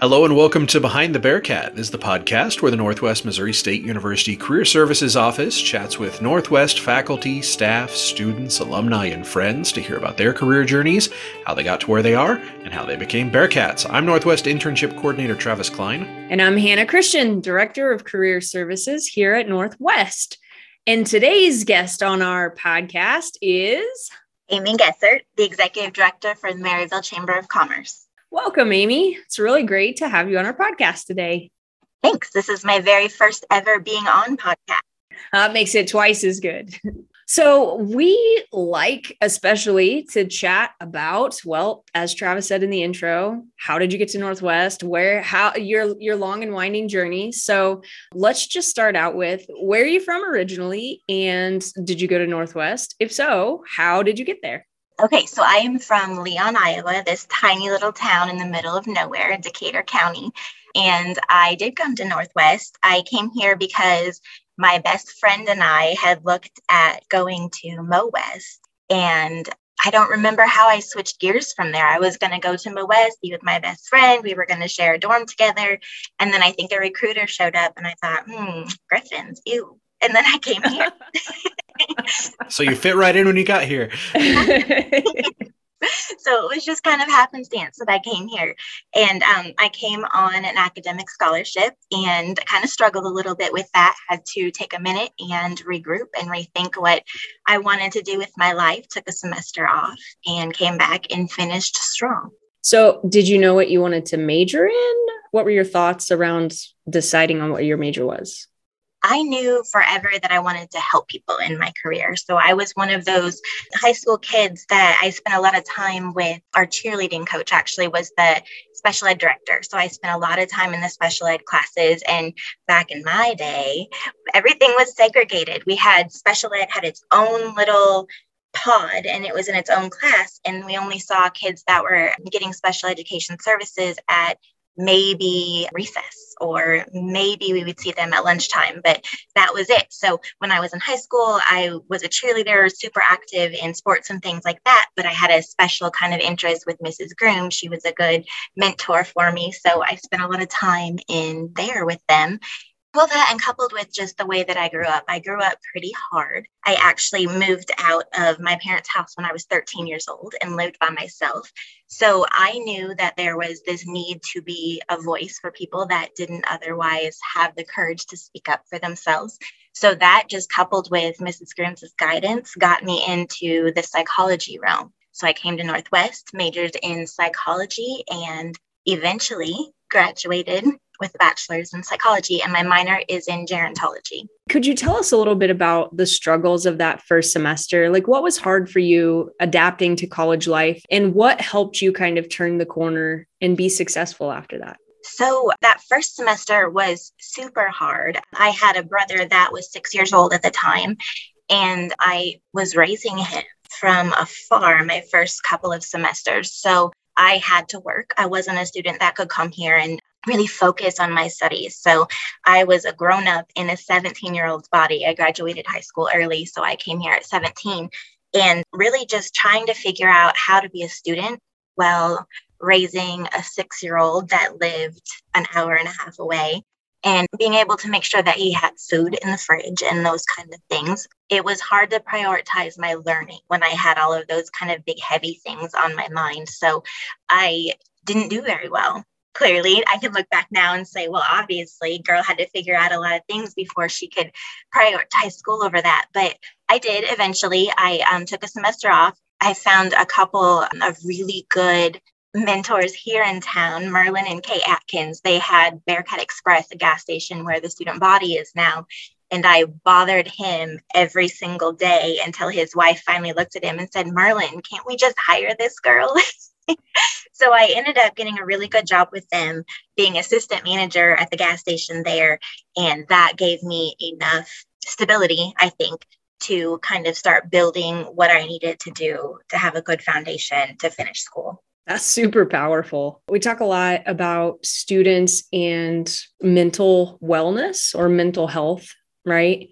Hello and welcome to Behind the Bearcat. This is the podcast where the Northwest Missouri State University Career Services Office chats with Northwest faculty, staff, students, alumni, and friends to hear about their career journeys, how they got to where they are, and how they became Bearcats. I'm Northwest Internship Coordinator Travis Klein. And I'm Hannah Christian, Director of Career Services here at Northwest. And today's guest on our podcast is Amy Gessert, the Executive Director for the Maryville Chamber of Commerce. Welcome, Amy. It's really great to have you on our podcast today. Thanks. This is my very first ever being on podcast. Makes it twice as good. So we like especially to chat about, well, as Travis said in the intro, how did you get to Northwest? How your long and winding journey. So let's just start out with, where are you from originally? And did you go to Northwest? If so, how did you get there? Okay, so I am from Leon, Iowa, this tiny little town in the middle of nowhere in Decatur County, and I did come to Northwest. I came here because my best friend and I had looked at going to Mo West, and I don't remember how I switched gears from there. I was going to go to Mo West, be with my best friend, we were going to share a dorm together, and then I think a recruiter showed up, and I thought, Griffins, ew. And then I came here. So you fit right in when you got here. So it was just kind of happenstance that I came here. And I came on an academic scholarship and kind of struggled a little bit with that. Had to take a minute and regroup and rethink what I wanted to do with my life. Took a semester off and came back and finished strong. So did you know what you wanted to major in? What were your thoughts around deciding on what your major was? I knew forever that I wanted to help people in my career. So I was one of those high school kids that I spent a lot of time with. Our cheerleading coach actually was the special ed director. So I spent a lot of time in the special ed classes. And back in my day, everything was segregated. We had special ed had its own little pod and it was in its own class. And we only saw kids that were getting special education services at maybe recess, or maybe we would see them at lunchtime, but that was it. So when I was in high school, I was a cheerleader, super active in sports and things like that, but I had a special kind of interest with Mrs. Groom. She was a good mentor for me. So I spent a lot of time in there with them. Well, that and coupled with just the way that I grew up pretty hard. I actually moved out of my parents' house when I was 13 years old and lived by myself. So I knew that there was this need to be a voice for people that didn't otherwise have the courage to speak up for themselves. So that just coupled with Mrs. Grimm's guidance got me into the psychology realm. So I came to Northwest, majored in psychology, and eventually graduated with a bachelor's in psychology, and my minor is in gerontology. Could you tell us a little bit about the struggles of that first semester? Like, what was hard for you adapting to college life, and what helped you kind of turn the corner and be successful after that? So that first semester was super hard. I had a brother that was 6 years old at the time, and I was raising him from afar my first couple of semesters. So I had to work. I wasn't a student that could come here and really focus on my studies. So I was a grown up in a 17-year-old's body. I graduated high school early, so I came here at 17 and really just trying to figure out how to be a student while raising a 6-year-old that lived an hour and a half away and being able to make sure that he had food in the fridge and those kind of things. It was hard to prioritize my learning when I had all of those kind of big, heavy things on my mind. So I didn't do very well. Clearly, I can look back now and say, well, obviously, girl had to figure out a lot of things before she could prioritize school over that. But I did eventually. I took a semester off. I found a couple of really good mentors here in town, Merlin and Kay Atkins. They had Bearcat Express, a gas station where the student body is now. And I bothered him every single day until his wife finally looked at him and said, Merlin, can't we just hire this girl? So I ended up getting a really good job with them, being assistant manager at the gas station there. And that gave me enough stability, I think, to kind of start building what I needed to do to have a good foundation to finish school. That's super powerful. We talk a lot about students and mental wellness or mental health, right?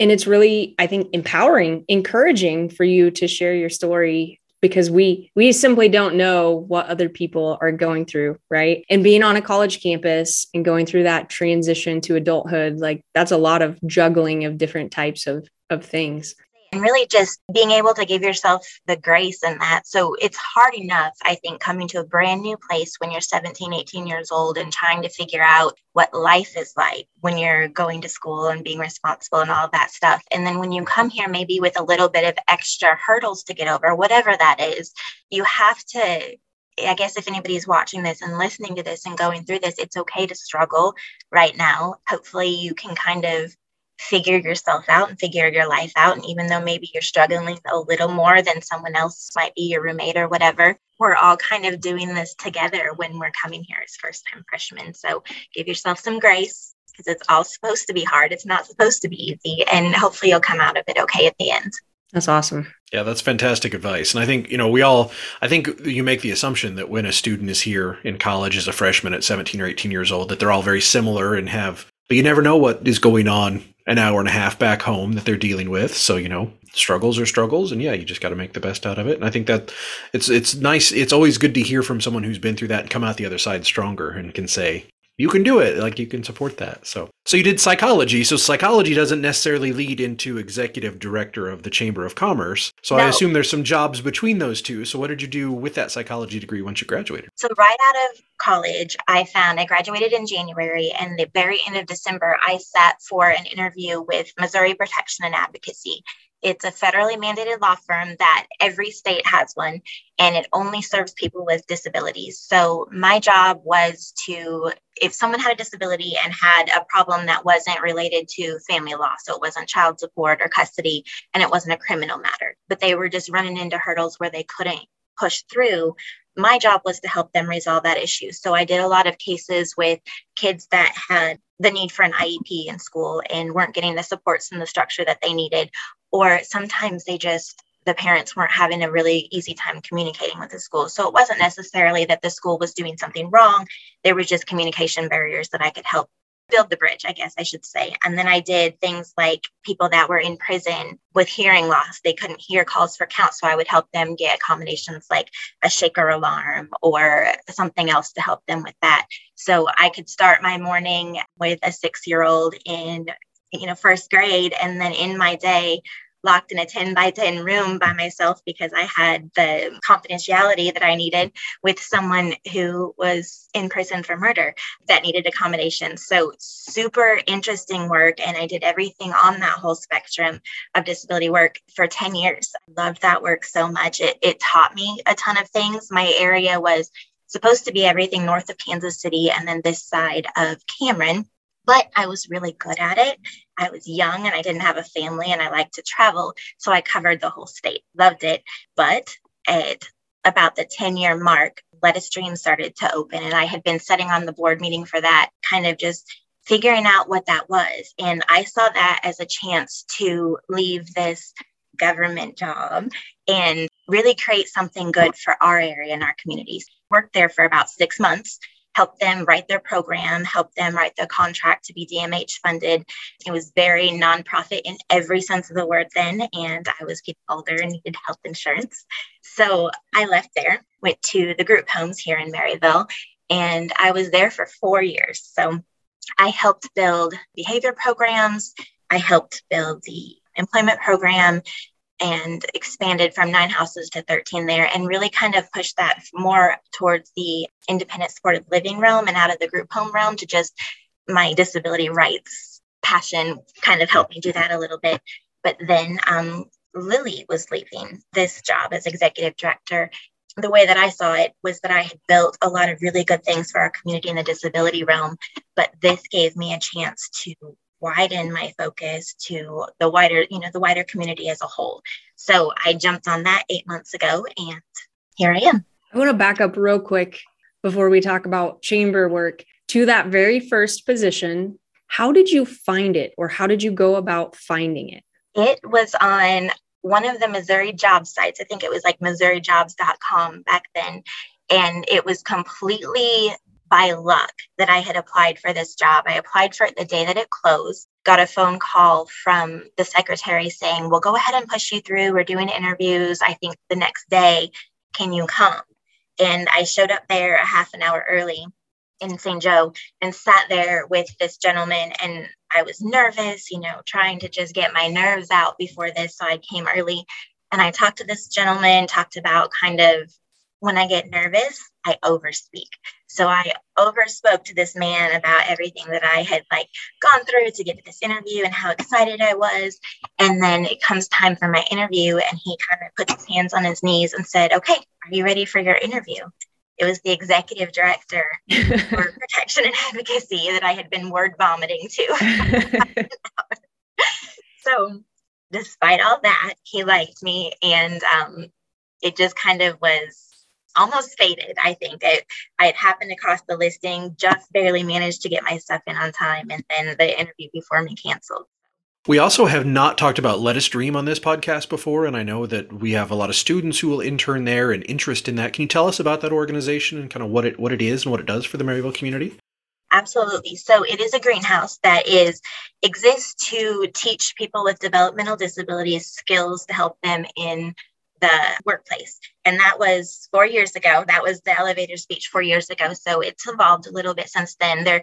And it's really, I think, empowering, encouraging for you to share your story because we simply don't know what other people are going through, right? And being on a college campus and going through that transition to adulthood, like that's a lot of juggling of different types of things. And really just being able to give yourself the grace in that. So it's hard enough, I think, coming to a brand new place when you're 17, 18 years old and trying to figure out what life is like when you're going to school and being responsible and all of that stuff. And then when you come here, maybe with a little bit of extra hurdles to get over, whatever that is, you have to, I guess if anybody's watching this and listening to this and going through this, it's okay to struggle right now. Hopefully you can kind of figure yourself out and figure your life out. And even though maybe you're struggling a little more than someone else, might be your roommate or whatever, we're all kind of doing this together when we're coming here as first-time freshmen. So give yourself some grace because it's all supposed to be hard. It's not supposed to be easy. And hopefully you'll come out of it okay at the end. That's awesome. Yeah, that's fantastic advice. And I think, I think you make the assumption that when a student is here in college as a freshman at 17 or 18 years old, that they're all very similar and have, but you never know what is going on an hour and a half back home that they're dealing with. So, struggles are struggles, and yeah, you just got to make the best out of it. And I think that it's nice. It's always good to hear from someone who's been through that and come out the other side stronger and can say, you can do it. Like, you can support that. So you did psychology. So psychology doesn't necessarily lead into executive director of the Chamber of Commerce. So no. I assume there's some jobs between those two. So what did you do with that psychology degree once you graduated? So right out of college, I graduated in January, and the very end of December, I sat for an interview with Missouri Protection and Advocacy. It's a federally mandated law firm that every state has one, and it only serves people with disabilities. So my job was to, if someone had a disability and had a problem that wasn't related to family law, so it wasn't child support or custody, and it wasn't a criminal matter, but they were just running into hurdles where they couldn't push through, my job was to help them resolve that issue. So I did a lot of cases with kids that had the need for an IEP in school and weren't getting the supports and the structure that they needed. Or sometimes the parents weren't having a really easy time communicating with the school. So it wasn't necessarily that the school was doing something wrong. There was just communication barriers that I could help build the bridge, I guess I should say. And then I did things like people that were in prison with hearing loss. They couldn't hear calls for count. So I would help them get accommodations like a shaker alarm or something else to help them with that. So I could start my morning with a 6-year-old in first grade, and then in my day, locked in a 10-by-10 room by myself because I had the confidentiality that I needed with someone who was in prison for murder that needed accommodation. So super interesting work. And I did everything on that whole spectrum of disability work for 10 years. I loved that work so much. It taught me a ton of things. My area was supposed to be everything north of Kansas City and then this side of Cameron. But I was really good at it. I was young and I didn't have a family and I liked to travel. So I covered the whole state, loved it. But at about the 10-year mark, Lettuce Dream started to open, and I had been sitting on the board meeting for that, kind of just figuring out what that was. And I saw that as a chance to leave this government job and really create something good for our area and our communities. Worked there for about 6 months. Help them write their program, help them write the contract to be DMH funded. It was very nonprofit in every sense of the word then, and I was getting older and needed health insurance. So I left there, went to the group homes here in Maryville, and I was there for 4 years. So I helped build behavior programs. I helped build the employment program and expanded from 9 houses to 13 there, and really kind of pushed that more towards the independent supportive living realm and out of the group home realm to just my disability rights passion kind of helped me do that a little bit. But then Lily was leaving this job as executive director. The way that I saw it was that I had built a lot of really good things for our community in the disability realm, but this gave me a chance to widen my focus to the wider community as a whole. So I jumped on that 8 months ago, and here I am. I want to back up real quick before we talk about chamber work to that very first position. How did you find it, or how did you go about finding it? It was on one of the Missouri job sites. I think it was like MissouriJobs.com back then. And it was completely by luck that I had applied for this job. I applied for it the day that it closed, got a phone call from the secretary saying, we'll go ahead and push you through. We're doing interviews. I think the next day, can you come? And I showed up there a half an hour early in St. Joe and sat there with this gentleman. And I was nervous, you know, trying to just get my nerves out before this. So I came early and I talked to this gentleman, talked about kind of when I get nervous, I overspeak. So I overspoke to this man about everything that I had like gone through to get to this interview and how excited I was. And then it comes time for my interview and he kind of puts his hands on his knees and said, okay, are you ready for your interview? It was the executive director for Protection and Advocacy that I had been word vomiting to. So despite all that, he liked me and it just kind of was almost faded, I think. I had happened across the listing, just barely managed to get my stuff in on time, and then the interview before me canceled. We also have not talked about Lettuce Dream on this podcast before, and I know that we have a lot of students who will intern there and interest in that. Can you tell us about that organization and kind of what it is and what it does for the Maryville community? Absolutely. So it is a greenhouse that exists to teach people with developmental disabilities skills to help them in the workplace. And that was 4 years ago. That was the elevator speech 4 years ago. So it's evolved a little bit since then. They're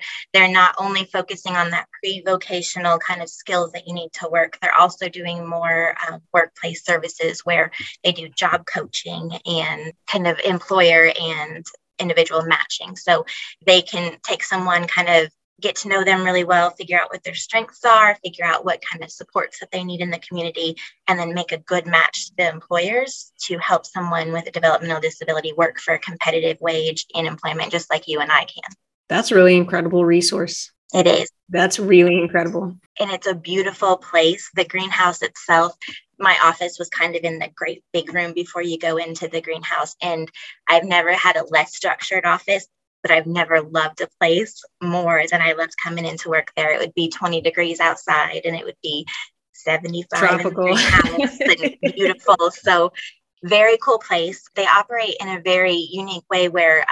not only focusing on that pre-vocational kind of skills that you need to work, they're also doing more workplace services where they do job coaching and kind of employer and individual matching. So they can take someone, kind of get to know them really well, figure out what their strengths are, figure out what kind of supports that they need in the community, and then make a good match to the employers to help someone with a developmental disability work for a competitive wage in employment, just like you and I can. That's a really incredible resource. It is. That's really incredible. And it's a beautiful place. The greenhouse itself, my office was kind of in the great big room before you go into the greenhouse. And I've never had a less structured office, but I've never loved a place more than I loved coming into work there. It would be 20 degrees outside and it would be 75 tropical in the and beautiful. So very cool place. They operate in a very unique way where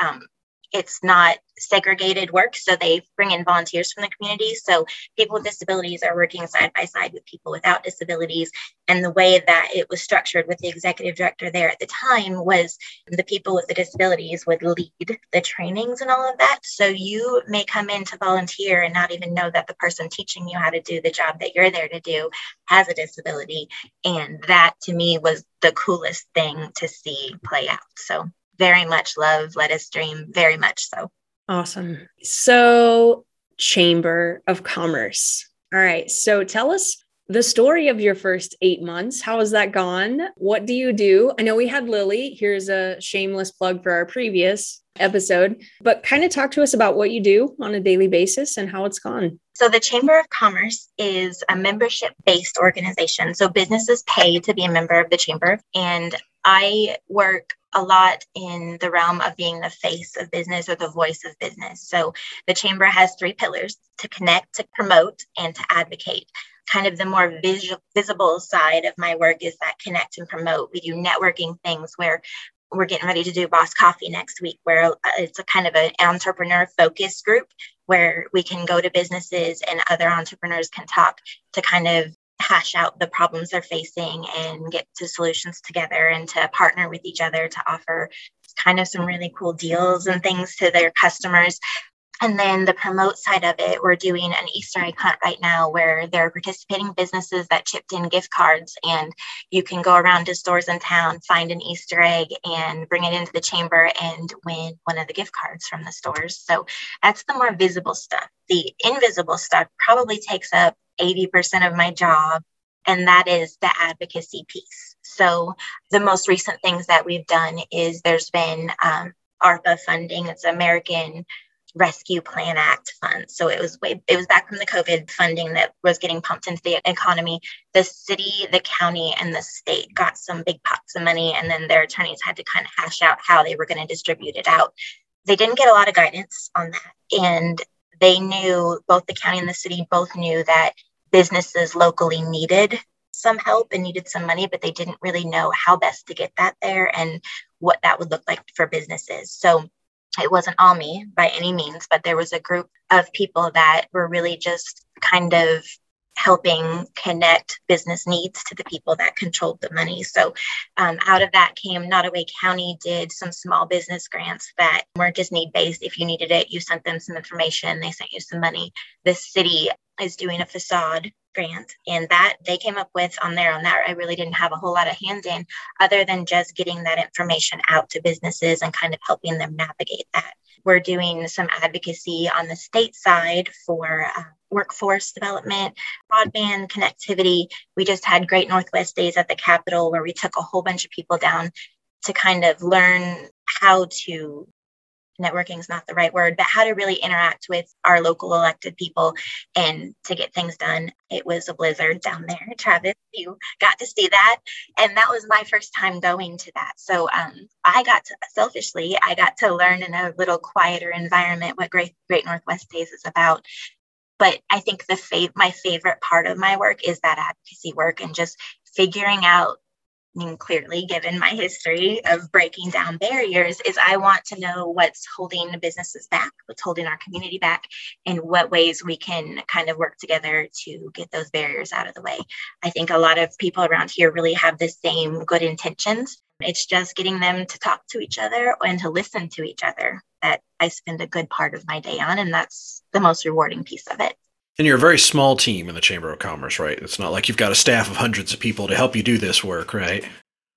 it's not segregated work. So they bring in volunteers from the community. So people with disabilities are working side by side with people without disabilities. And the way that it was structured with the executive director there at the time was the people with the disabilities would lead the trainings and all of that. So you may come in to volunteer and not even know that the person teaching you how to do the job that you're there to do has a disability. And that to me was the coolest thing to see play out. So very much love Lettuce Dream, very much so. Awesome. So Chamber of Commerce. All right. So tell us the story of your first 8 months. How has that gone? What do you do? I know we had Lily. Here's a shameless plug for our previous episode, but kind of talk to us about what you do on a daily basis and how it's gone. So the Chamber of Commerce is a membership-based organization. So businesses pay to be a member of the Chamber. And I work a lot in the realm of being the face of business or the voice of business. So the Chamber has 3 pillars: to connect, to promote, and to advocate. Kind of the more visible side of my work is that connect and promote. We do networking things where we're getting ready to do Boss Coffee next week, where it's a kind of an entrepreneur focus group where we can go to businesses and other entrepreneurs can talk to kind of hash out the problems they're facing and get to solutions together and to partner with each other to offer kind of some really cool deals and things to their customers. And then the promote side of it, we're doing an Easter egg hunt right now where there are participating businesses that chipped in gift cards, and you can go around to stores in town, find an Easter egg and bring it into the Chamber and win one of the gift cards from the stores. So that's the more visible stuff. The invisible stuff probably takes up 80% of my job, and that is the advocacy piece. So the most recent things that we've done is there's been ARPA funding. It's American Rescue Plan Act funds. So it was back from the COVID funding that was getting pumped into the economy. The city, the county, and the state got some big pots of money, and then their attorneys had to kind of hash out how they were going to distribute it out. They didn't get a lot of guidance on that, and they knew, both the county and the city both knew, that businesses locally needed some help and needed some money, but they didn't really know how best to get that there and what that would look like for businesses. So It wasn't all me by any means, but there was a group of people that were really just kind of helping connect business needs to the people that controlled the money. So out of that came Nottaway County did some small business grants that were just need-based. If you needed it, you sent them some information. They sent you some money. The city is doing a facade grant, and that they came up with on that. I really didn't have a whole lot of hand in other than just getting that information out to businesses and kind of helping them navigate that. We're doing some advocacy on the state side for workforce development, broadband connectivity. We just had Great Northwest Days at the Capitol where we took a whole bunch of people down to kind of learn how to, networking is not the right word, but how to really interact with our local elected people and to get things done. It was a blizzard down there. Travis, you got to see that. And that was my first time going to that. So I got to learn in a little quieter environment what Great Northwest Days is about. But I think my favorite part of my work is that advocacy work and just figuring out, clearly, given my history of breaking down barriers, is I want to know what's holding businesses back, what's holding our community back, and what ways we can kind of work together to get those barriers out of the way. I think a lot of people around here really have the same good intentions. It's just getting them to talk to each other and to listen to each other that I spend a good part of my day on, and that's the most rewarding piece of it. And you're a very small team in the Chamber of Commerce, right? It's not like you've got a staff of hundreds of people to help you do this work, right?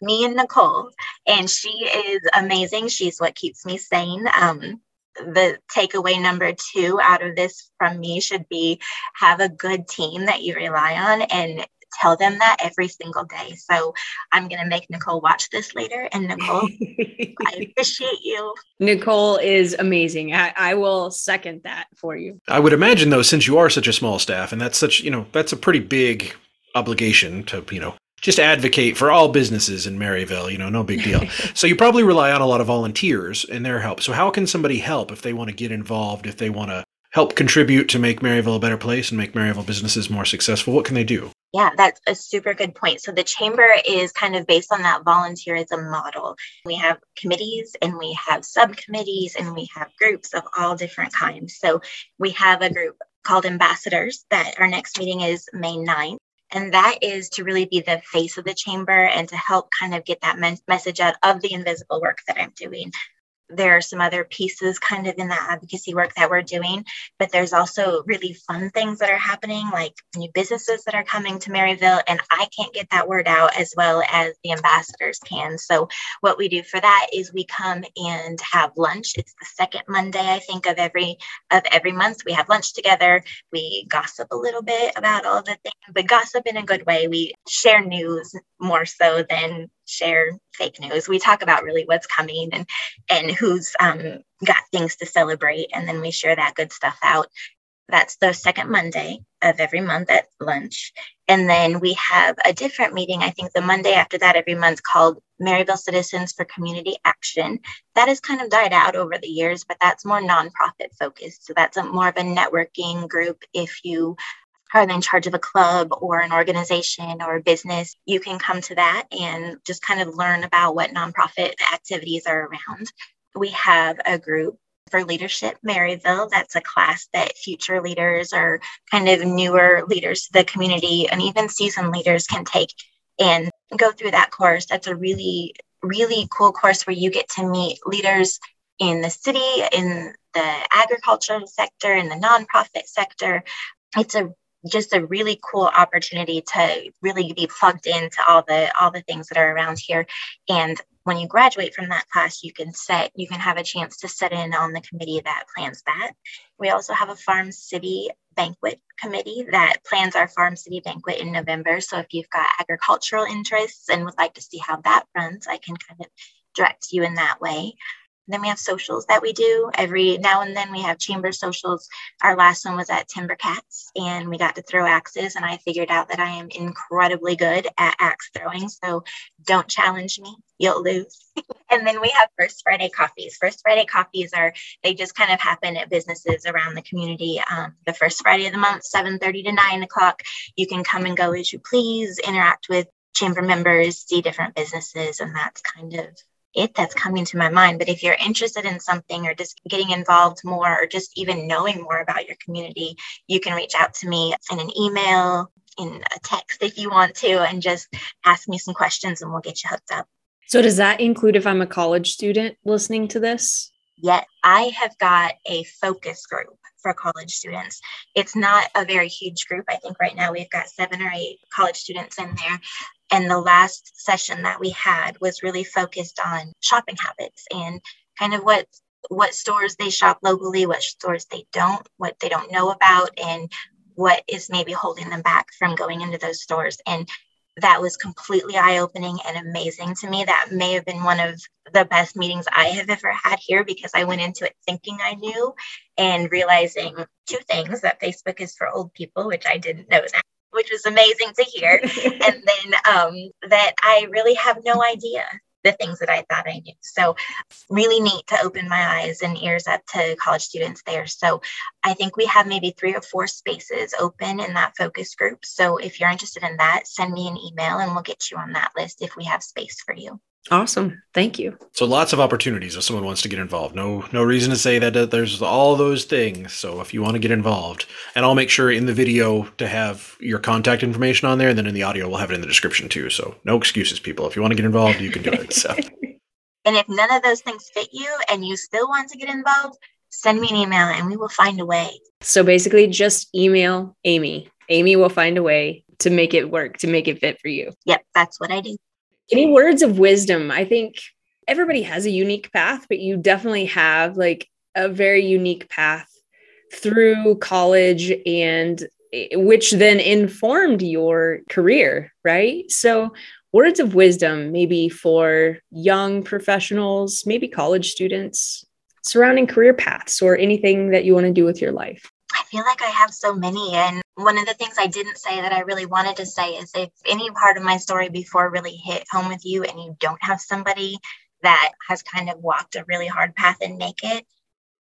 Me and Nicole, and she is amazing. She's what keeps me sane. The takeaway number 2 out of this from me should be have a good team that you rely on and tell them that every single day. So I'm going to make Nicole watch this later. And Nicole, I appreciate you. Nicole is amazing. I will second that for you. I would imagine though, since you are such a small staff and that's such, that's a pretty big obligation to, just advocate for all businesses in Maryville, no big deal. So you probably rely on a lot of volunteers and their help. So how can somebody help if they want to get involved, if they want to help contribute to make Maryville a better place and make Maryville businesses more successful? What can they do? Yeah, that's a super good point. So the chamber is kind of based on that volunteerism model. We have committees and we have subcommittees and we have groups of all different kinds. So we have a group called Ambassadors that our next meeting is May 9th. And that is to really be the face of the chamber and to help kind of get that message out of the invisible work that I'm doing. There are some other pieces kind of in the advocacy work that we're doing, but there's also really fun things that are happening, like new businesses that are coming to Maryville, and I can't get that word out as well as the ambassadors can. So what we do for that is we come and have lunch. It's the second Monday, I think, of every month. We have lunch together. We gossip a little bit about all the things, but gossip in a good way. We share news more so than share fake news. We talk about really what's coming and who's got things to celebrate. And then we share that good stuff out. That's the second Monday of every month at lunch. And then we have a different meeting, I think the Monday after that every month, called Maryville Citizens for Community Action. That has kind of died out over the years, but that's more nonprofit focused. So that's more of a networking group. If you are in charge of a club or an organization or a business, you can come to that and just kind of learn about what nonprofit activities are around. We have a group for Leadership Maryville. That's a class that future leaders or kind of newer leaders to the community and even seasoned leaders can take and go through that course. That's a really, really cool course where you get to meet leaders in the city, in the agricultural sector, in the nonprofit sector. It's just a really cool opportunity to really be plugged into all the things that are around here. And when you graduate from that class, you can have a chance to sit in on the committee that plans that. We also have a Farm City Banquet committee that plans our Farm City Banquet in November. So if you've got agricultural interests and would like to see how that runs, I can kind of direct you in that way. Then we have socials that we do every now and then. We have chamber socials. Our last one was at Timber Cats, and we got to throw axes, and I figured out that I am incredibly good at axe throwing, so don't challenge me. You'll lose. And then we have First Friday coffees. First Friday coffees they just kind of happen at businesses around the community. The first Friday of the month, 7:30 to 9 o'clock. You can come and go as you please, interact with chamber members, see different businesses, and that's kind of it that's coming to my mind. But if you're interested in something or just getting involved more or just even knowing more about your community, you can reach out to me in an email, in a text if you want to, and just ask me some questions and we'll get you hooked up. So does that include if I'm a college student listening to this? Yes, I have got a focus group for college students. It's not a very huge group. I think right now we've got 7 or 8 college students in there. And the last session that we had was really focused on shopping habits and kind of what stores they shop locally, what stores they don't, what they don't know about, and what is maybe holding them back from going into those stores. And that was completely eye-opening and amazing to me. That may have been one of the best meetings I have ever had here, because I went into it thinking I knew and realizing 2 things, that Facebook is for old people, which I didn't know that, which was amazing to hear. And then that I really have no idea the things that I thought I knew. So really neat to open my eyes and ears up to college students there. So I think we have maybe 3 or 4 spaces open in that focus group. So if you're interested in that, send me an email and we'll get you on that list if we have space for you. Awesome. Thank you. So lots of opportunities if someone wants to get involved. No reason to say that there's all those things. So if you want to get involved, and I'll make sure in the video to have your contact information on there. And then in the audio, we'll have it in the description too. So no excuses, people. If you want to get involved, you can do it. So. And if none of those things fit you and you still want to get involved, send me an email and we will find a way. So basically just email Amy. Amy will find a way to make it work, to make it fit for you. Yep. That's what I do. Any words of wisdom? I think everybody has a unique path, but you definitely have like a very unique path through college, and which then informed your career, right? So words of wisdom, maybe for young professionals, maybe college students, surrounding career paths or anything that you want to do with your life. I feel like I have so many. And one of the things I didn't say that I really wanted to say is, if any part of my story before really hit home with you and you don't have somebody that has kind of walked a really hard path and make it,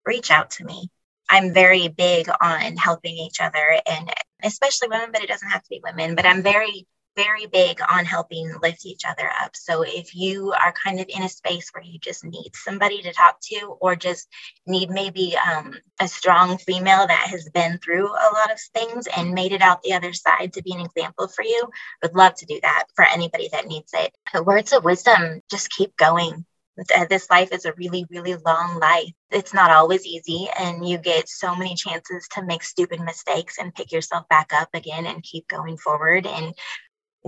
reach out to me. I'm very big on helping each other, and especially women, but it doesn't have to be women, but I'm very, very big on helping lift each other up. So if you are kind of in a space where you just need somebody to talk to, or just need maybe a strong female that has been through a lot of things and made it out the other side to be an example for you, would love to do that for anybody that needs it. Words of wisdom, just keep going. This life is a really, really long life. It's not always easy, and you get so many chances to make stupid mistakes and pick yourself back up again and keep going forward. And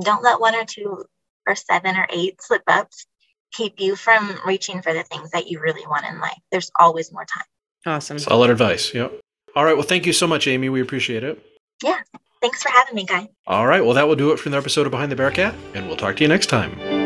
don't let 1 or 2 or 7 or 8 slip ups keep you from reaching for the things that you really want in life. There's always more time. Awesome. Solid advice. Yep. All right. Well, thank you so much, Amy. We appreciate it. Yeah. Thanks for having me, guys. All right. Well, that will do it for the episode of Behind the Bearcat, and we'll talk to you next time.